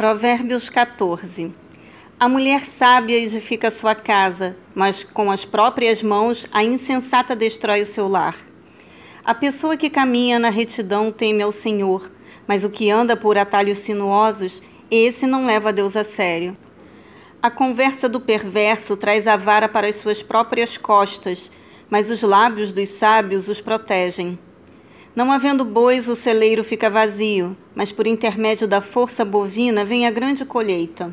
Provérbios 14. A mulher sábia edifica sua casa, mas com as próprias mãos a insensata destrói o seu lar. A pessoa que caminha na retidão teme ao Senhor, mas o que anda por atalhos sinuosos, esse não leva a Deus a sério. A conversa do perverso traz a vara para as suas próprias costas, mas os lábios dos sábios os protegem. Não havendo bois, o celeiro fica vazio, mas por intermédio da força bovina vem a grande colheita.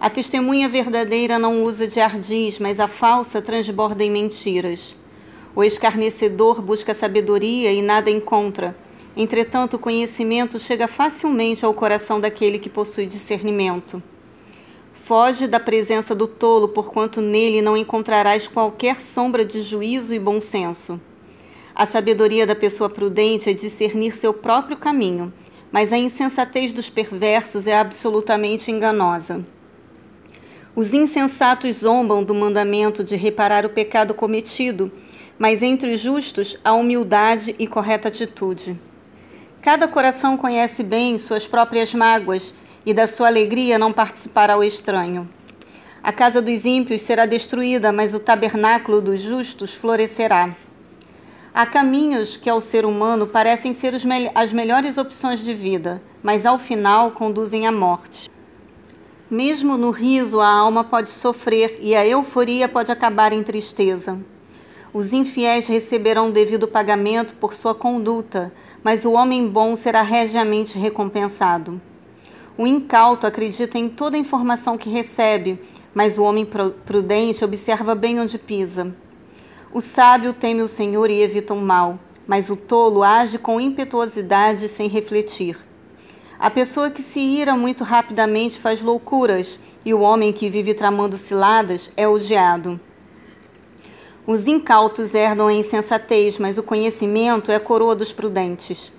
A testemunha verdadeira não usa de ardis, mas a falsa transborda em mentiras. O escarnecedor busca sabedoria e nada encontra. Entretanto, o conhecimento chega facilmente ao coração daquele que possui discernimento. Foge da presença do tolo, porquanto nele não encontrarás qualquer sombra de juízo e bom senso. A sabedoria da pessoa prudente é discernir seu próprio caminho, mas a insensatez dos perversos é absolutamente enganosa. Os insensatos zombam do mandamento de reparar o pecado cometido, mas entre os justos há humildade e correta atitude. Cada coração conhece bem suas próprias mágoas, e da sua alegria não participará o estranho. A casa dos ímpios será destruída, mas o tabernáculo dos justos florescerá. Há caminhos que ao ser humano parecem ser as melhores opções de vida, mas ao final conduzem à morte. Mesmo no riso, a alma pode sofrer e a euforia pode acabar em tristeza. Os infiéis receberão devido pagamento por sua conduta, mas o homem bom será regiamente recompensado. O incauto acredita em toda a informação que recebe, mas o homem prudente observa bem onde pisa. O sábio teme o Senhor e evita o mal, mas o tolo age com impetuosidade sem refletir. A pessoa que se ira muito rapidamente faz loucuras, e o homem que vive tramando ciladas é odiado. Os incautos herdam a insensatez, mas o conhecimento é a coroa dos prudentes.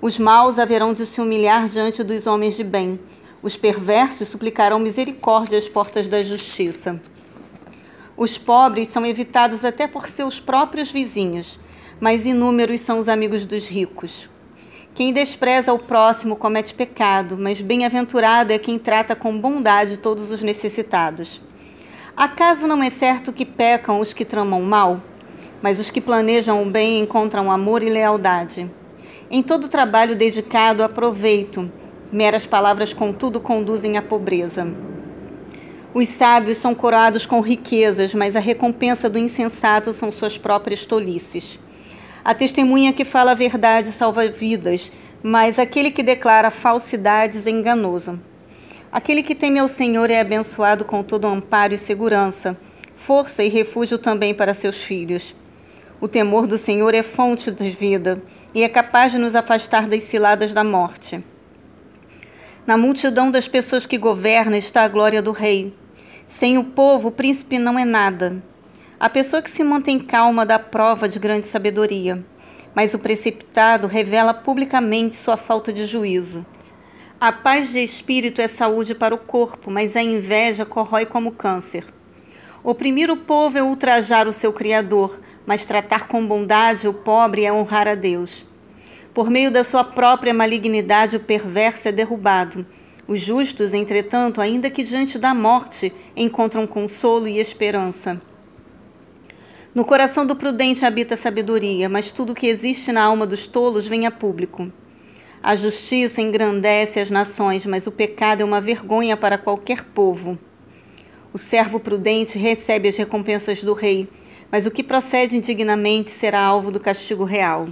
Os maus haverão de se humilhar diante dos homens de bem. Os perversos suplicarão misericórdia às portas da justiça. Os pobres são evitados até por seus próprios vizinhos, mas inúmeros são os amigos dos ricos. Quem despreza o próximo comete pecado, mas bem-aventurado é quem trata com bondade todos os necessitados. Acaso não é certo que pecam os que tramam mal? Mas os que planejam o bem encontram amor e lealdade. Em todo trabalho dedicado há proveito, meras palavras contudo conduzem à pobreza. Os sábios são coroados com riquezas, mas a recompensa do insensato são suas próprias tolices. A testemunha que fala a verdade salva vidas, mas aquele que declara falsidades é enganoso. Aquele que teme ao Senhor é abençoado com todo amparo e segurança, força e refúgio também para seus filhos. O temor do Senhor é fonte de vida e é capaz de nos afastar das ciladas da morte. Na multidão das pessoas que governa está a glória do rei. Sem o povo, o príncipe não é nada. A pessoa que se mantém calma dá prova de grande sabedoria, mas o precipitado revela publicamente sua falta de juízo. A paz de espírito é saúde para o corpo, mas a inveja corrói como câncer. Oprimir o povo é ultrajar o seu Criador, mas tratar com bondade o pobre é honrar a Deus. Por meio da sua própria malignidade, o perverso é derrubado. Os justos, entretanto, ainda que diante da morte, encontram consolo e esperança. No coração do prudente habita a sabedoria, mas tudo o que existe na alma dos tolos vem a público. A justiça engrandece as nações, mas o pecado é uma vergonha para qualquer povo. O servo prudente recebe as recompensas do rei, mas o que procede indignamente será alvo do castigo real.